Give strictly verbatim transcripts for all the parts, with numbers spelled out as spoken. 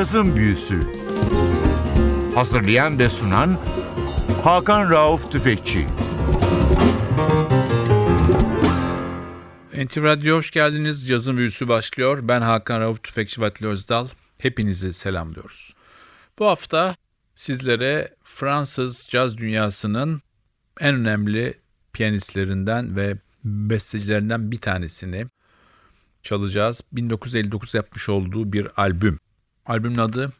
Cazın Büyüsü. Hazırlayan ve sunan Hakan Rauf Tüfekçi. N T V Radyo hoş geldiniz. Cazın Büyüsü başlıyor. Ben Hakan Rauf Tüfekçi Fatih Özdal. Hepinizi selamlıyoruz. Bu hafta sizlere Fransız caz dünyasının en önemli piyanistlerinden ve bestecilerinden bir tanesini çalacağız. bin dokuz yüz elli dokuz yapmış olduğu bir albüm. Albümün adı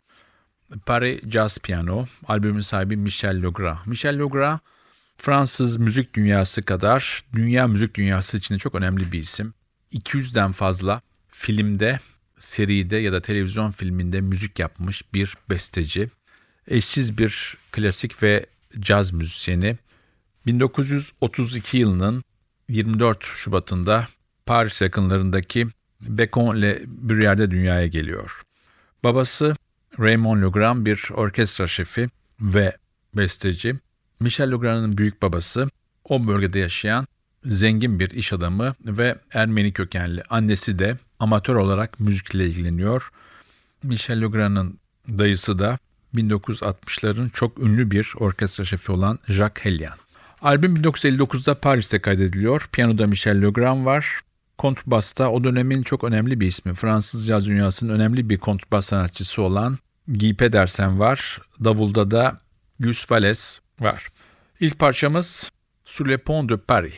Paris Jazz Piano. Albümün sahibi Michel Legrand. Michel Legrand Fransız müzik dünyası kadar dünya müzik dünyası için de çok önemli bir isim. iki yüzden fazla filmde, seride ya da televizyon filminde müzik yapmış bir besteci. Eşsiz bir klasik ve caz müzisyeni. bin dokuz yüz otuz iki yılının yirmi dört Şubat'ında Paris yakınlarındaki Bécon-le-Bruyère'de dünyaya geliyor. Babası Raymond Legrand bir orkestra şefi ve besteci. Michel Legrand'ın büyük babası o bölgede yaşayan zengin bir iş adamı ve Ermeni kökenli. Annesi de amatör olarak müzikle ilgileniyor. Michel Legrand'ın dayısı da bin dokuz yüz altmışların çok ünlü bir orkestra şefi olan Jacques Hélien. Albüm bin dokuz yüz elli dokuzda Paris'te kaydediliyor. Piyanoda Michel Legrand var. Kontrbasta o dönemin çok önemli bir ismi. Fransız caz dünyasının önemli bir kontrbas sanatçısı olan Guy Pedersen var. Davulda da Gus Wallez var. İlk parçamız Sous le Pont de Paris.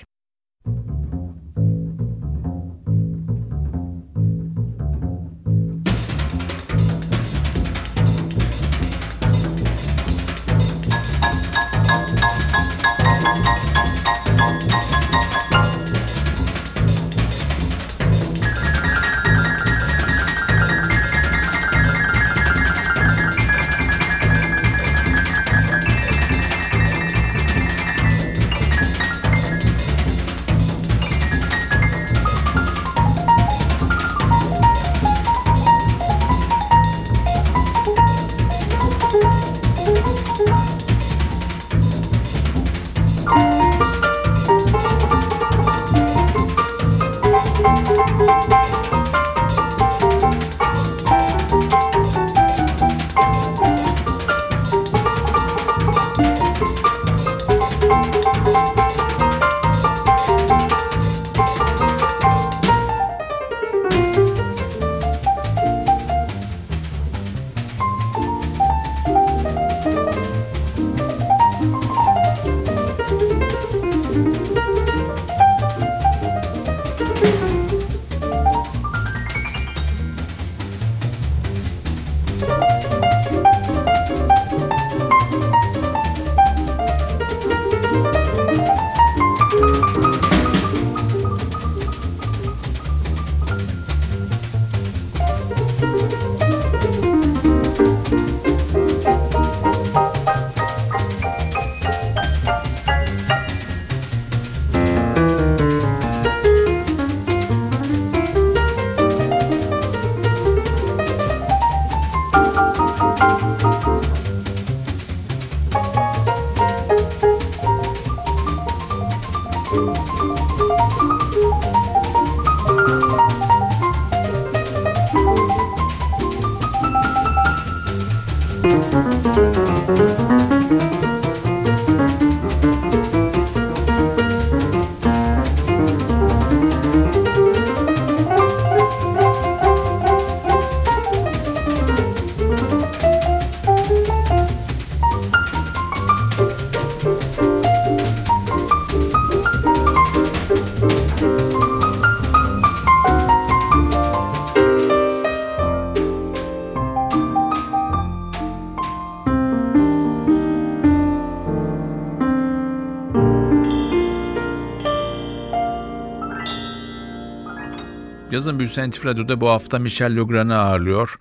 Cazın Büyüsü N T V Radyo'da bu hafta Michel Legrand'ı ağırlıyor.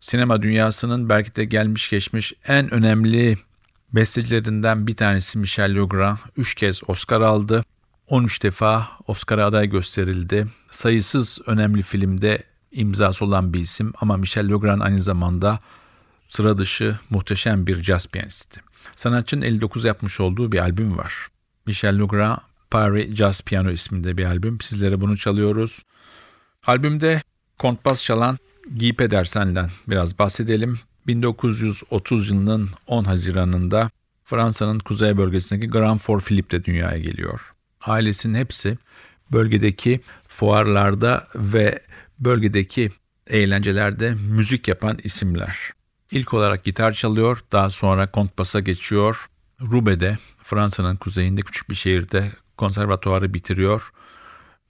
Sinema dünyasının belki de gelmiş geçmiş en önemli bestecilerinden bir tanesi Michel Legrand. Üç kez Oscar aldı. on üç defa Oscar'a aday gösterildi. Sayısız önemli filmde imzası olan bir isim ama Michel Legrand aynı zamanda sıra dışı muhteşem bir caz piyanisti. Sanatçının elli dokuz yapmış olduğu bir albüm var. Michel Legrand Paris Jazz Piano isminde bir albüm. Sizlere bunu çalıyoruz. Albümde kontrbas çalan Guy Pedersen'den biraz bahsedelim. bin dokuz yüz otuz yılının on Haziran'ında Fransa'nın kuzey bölgesindeki Grandfort Philippe'de dünyaya geliyor. Ailesinin hepsi bölgedeki fuarlarda ve bölgedeki eğlencelerde müzik yapan isimler. İlk olarak gitar çalıyor, daha sonra kontrbasa geçiyor. Roubaix'de, Fransa'nın kuzeyinde küçük bir şehirde konservatuvarı bitiriyor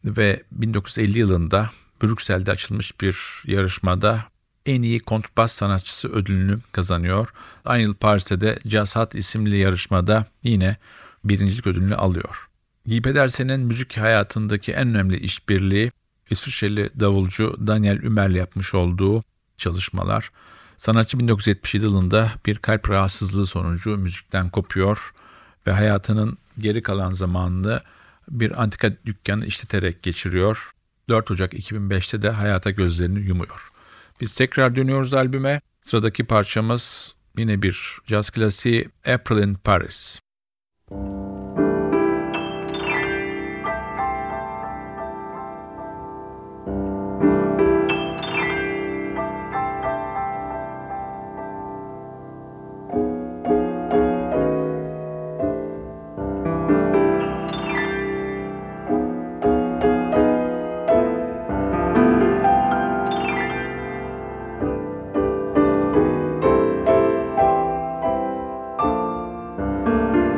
ve bin dokuz yüz elli yılında Brüksel'de açılmış bir yarışmada en iyi kontrbas sanatçısı ödülünü kazanıyor. Aynı yıl Paris'te de Jazz Hat isimli yarışmada yine birincilik ödülünü alıyor. Guy Pedersen'in müzik hayatındaki en önemli işbirliği İsviçreli davulcu Daniel Humair'le yapmış olduğu çalışmalar. Sanatçı bin dokuz yüz yetmiş yedi yılında bir kalp rahatsızlığı sonucu müzikten kopuyor ve hayatının geri kalan zamanını bir antika dükkanı işleterek geçiriyor. dört Ocak iki bin beşte de hayata gözlerini yumuyor. Biz tekrar dönüyoruz albüme. Sıradaki parçamız yine bir caz klasiği, April in Paris. Thank you.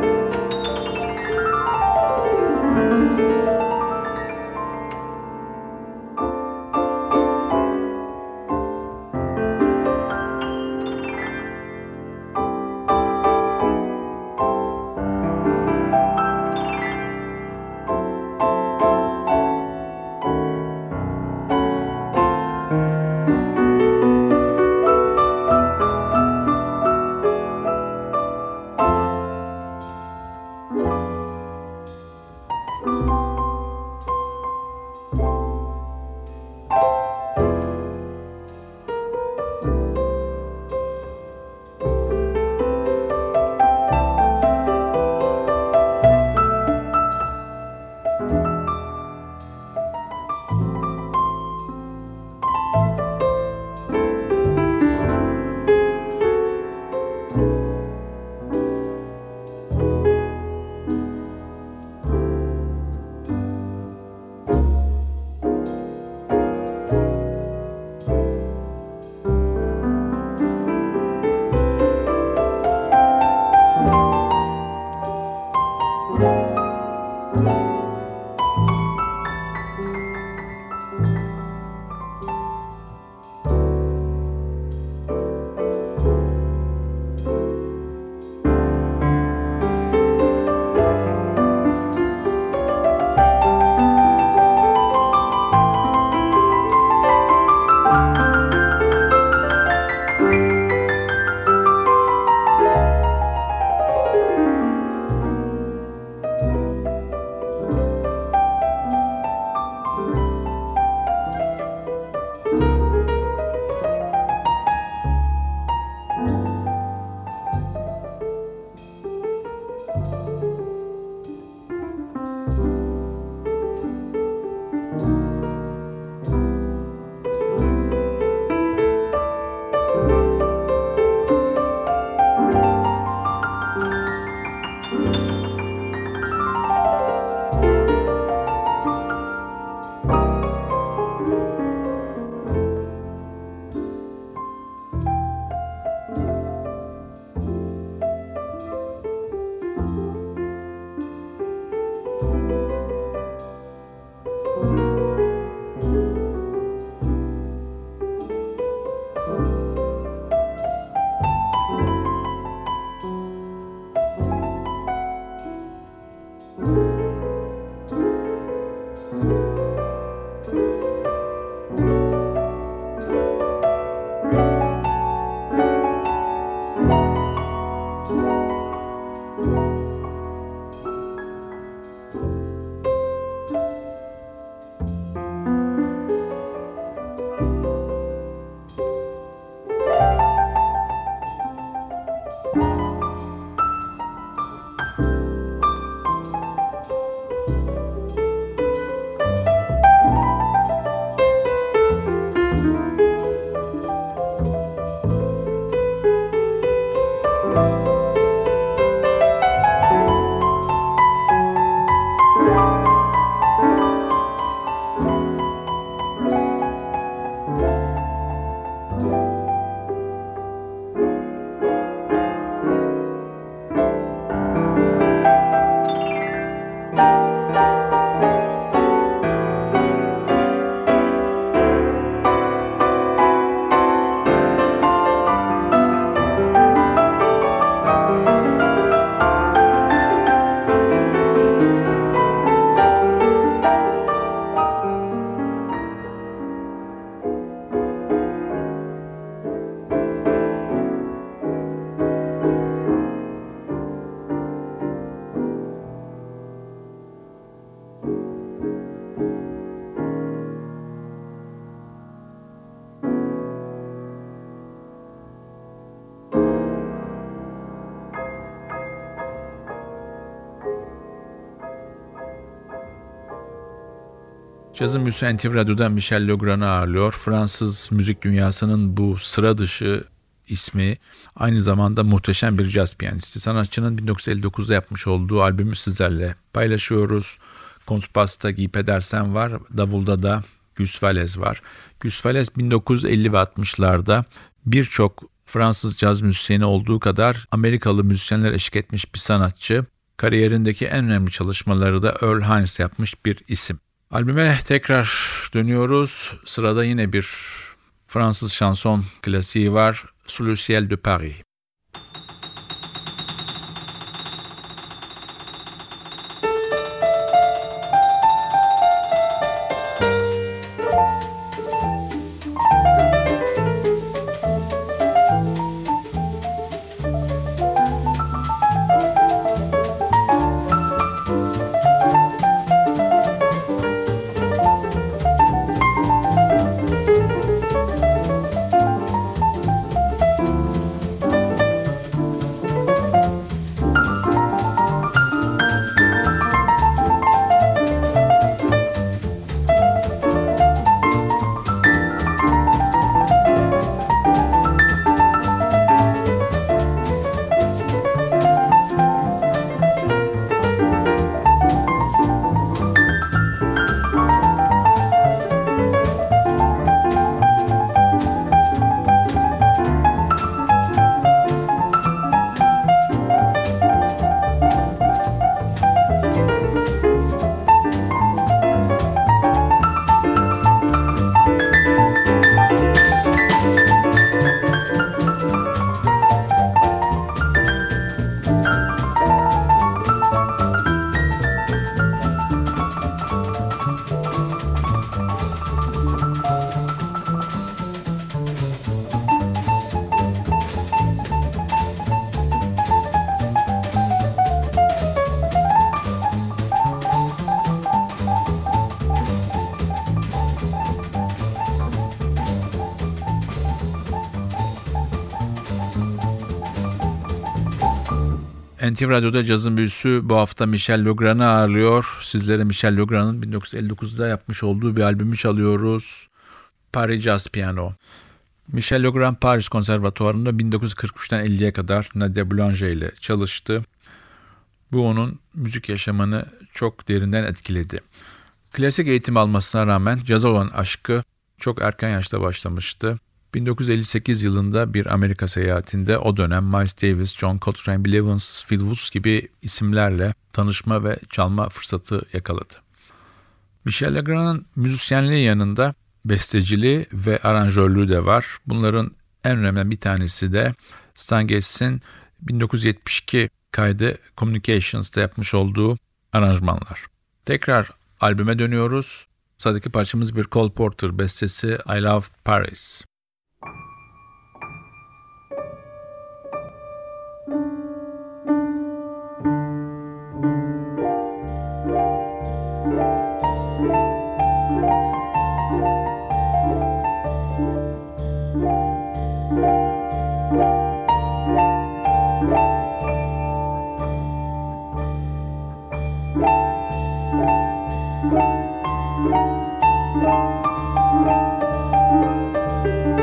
Cazın Büyüsü N T V Radyo'dan Michel Legrand'ı ağırlıyor. Fransız müzik dünyasının bu sıra dışı ismi aynı zamanda muhteşem bir caz piyanisti. Sanatçının bin dokuz yüz elli dokuzda yapmış olduğu albümü sizlerle paylaşıyoruz. Kontrabasta Guy Pedersen var, davulda da Gus Wallez var. Gus Wallez bin dokuz yüz elli ve altmışlarda birçok Fransız caz müzisyeni olduğu kadar Amerikalı müzisyenler eşlik etmiş bir sanatçı. Kariyerindeki en önemli çalışmaları da Earl Hines yapmış bir isim. Albüme tekrar dönüyoruz. Sırada yine bir Fransız şanson klasiği var. Sous le ciel de Paris. N T V Radyo'da Cazın Büyüsü bu hafta Michel Legrand'ı ağırlıyor. Sizlere Michel Legrand'ın bin dokuz yüz elli dokuzda yapmış olduğu bir albümü çalıyoruz. Paris Jazz Piano. Michel Legrand Paris Konservatuvarı'nda bin dokuz yüz kırk üçten elliye kadar Nadia Boulanger ile çalıştı. Bu onun müzik yaşamını çok derinden etkiledi. Klasik eğitim almasına rağmen caza olan aşkı çok erken yaşta başlamıştı. bin dokuz yüz elli sekiz yılında bir Amerika seyahatinde o dönem Miles Davis, John Coltrane, Bill Evans, Phil Woods gibi isimlerle tanışma ve çalma fırsatı yakaladı. Michel Legrand'ın müzisyenliği yanında besteciliği ve aranjörlüğü de var. Bunların en önemli bir tanesi de Stan Getz'in bin dokuz yüz yetmiş iki kaydı Communications'ta yapmış olduğu aranjmanlar. Tekrar albüme dönüyoruz. Sıradaki parçamız bir Cole Porter bestesi I Love Paris. Thank you.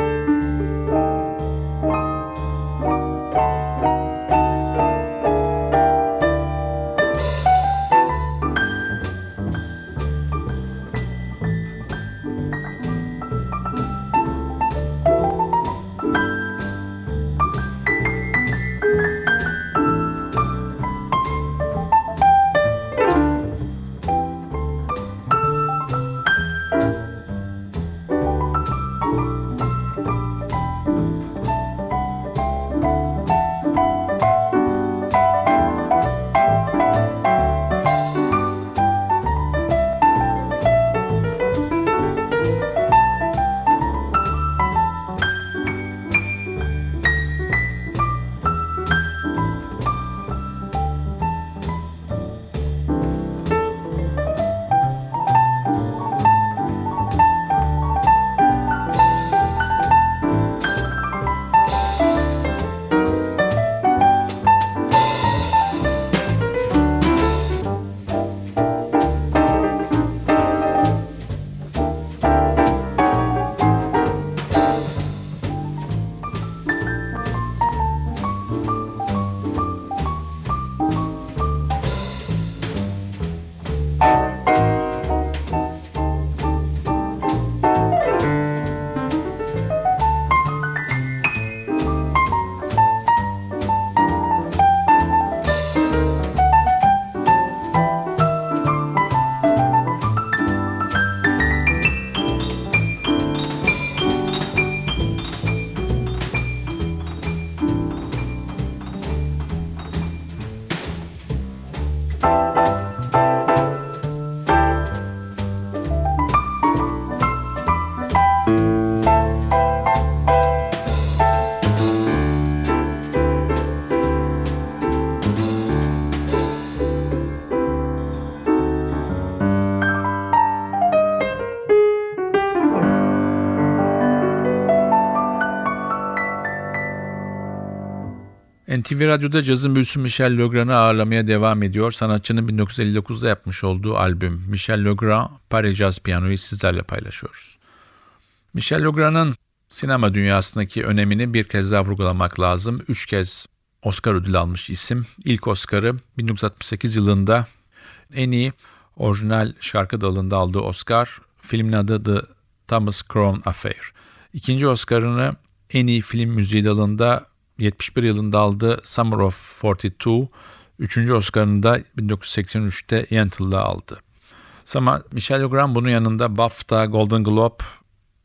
N T V Radyo'da Cazın Büyüsü Michel Legrand'ı ağırlamaya devam ediyor. Sanatçının bin dokuz yüz elli dokuzda yapmış olduğu albüm Michel Legrand, Paris Jazz Piano'yu sizlerle paylaşıyoruz. Michel Legrand'ın sinema dünyasındaki önemini bir kez daha vurgulamak lazım. Üç kez Oscar ödülü almış isim. İlk Oscar'ı bin dokuz yüz altmış sekiz yılında en iyi orijinal şarkı dalında aldığı Oscar. Filmin adı The Thomas Crown Affair. İkinci Oscar'ını en iyi film müziği dalında yetmiş bir yılında aldı Summer of kırk iki. Üçüncü Oscar'ını da bin dokuz yüz seksen üçte Yentl'da aldı. Ama Michel Legrand bunun yanında BAFTA, Golden Globe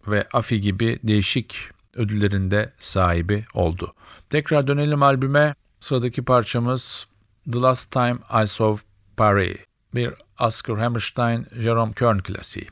ve A F I gibi değişik ödüllerinde sahibi oldu. Tekrar dönelim albüme. Sıradaki parçamız The Last Time I Saw Paris, bir Oscar Hammerstein, Jerome Kern klasiği.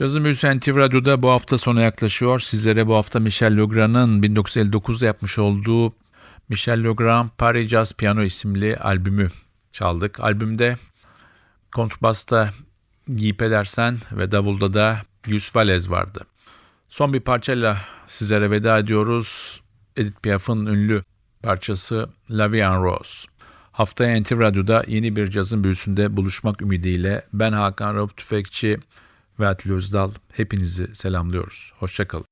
Cazın Büyüsü N T V Radyo'da bu hafta sona yaklaşıyor. Sizlere bu hafta Michel Legrand'ın bin dokuz yüz elli dokuzda yapmış olduğu Michel Legrand Paris Jazz Piano isimli albümü çaldık. Albümde kontrbasta Guy Pedersen ve davulda da Gus Wallez vardı. Son bir parçayla sizlere veda ediyoruz. Edith Piaf'ın ünlü parçası La Vie en Rose. Haftaya N T V Radyo'da yeni bir Cazın Büyüsü'nde buluşmak ümidiyle ben Hakan Rauf Tüfekçi ve Fatih Özdal hepinizi selamlıyoruz. Hoşça kalın.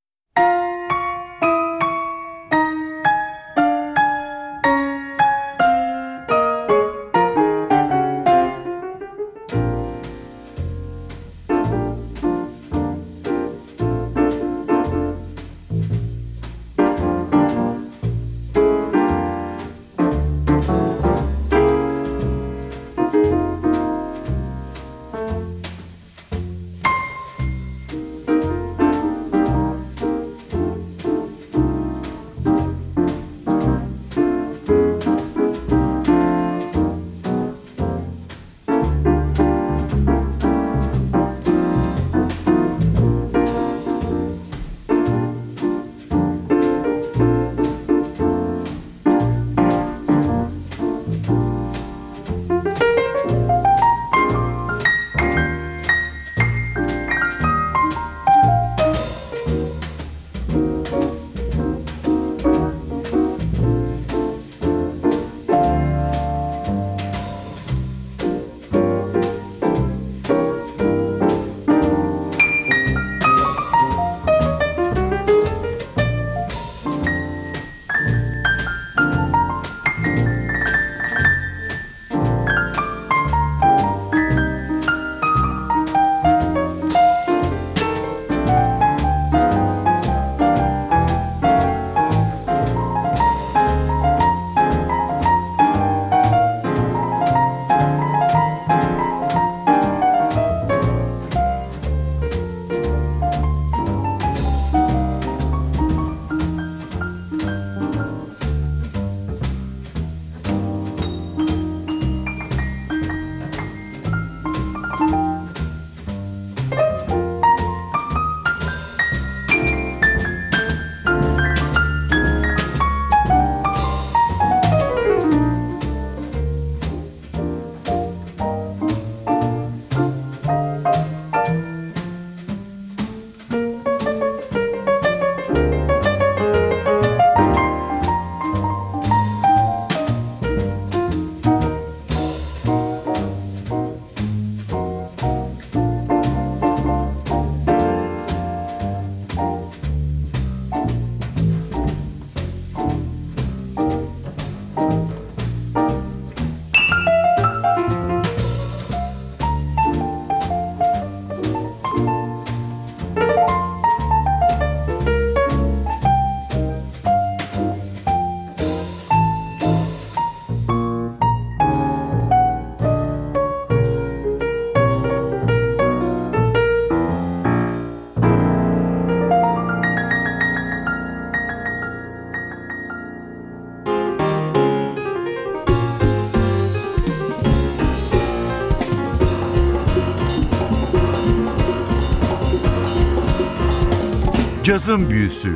Cazın Büyüsü.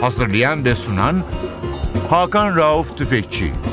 Hazırlayan ve sunan Hakan Rauf Tüfekçi.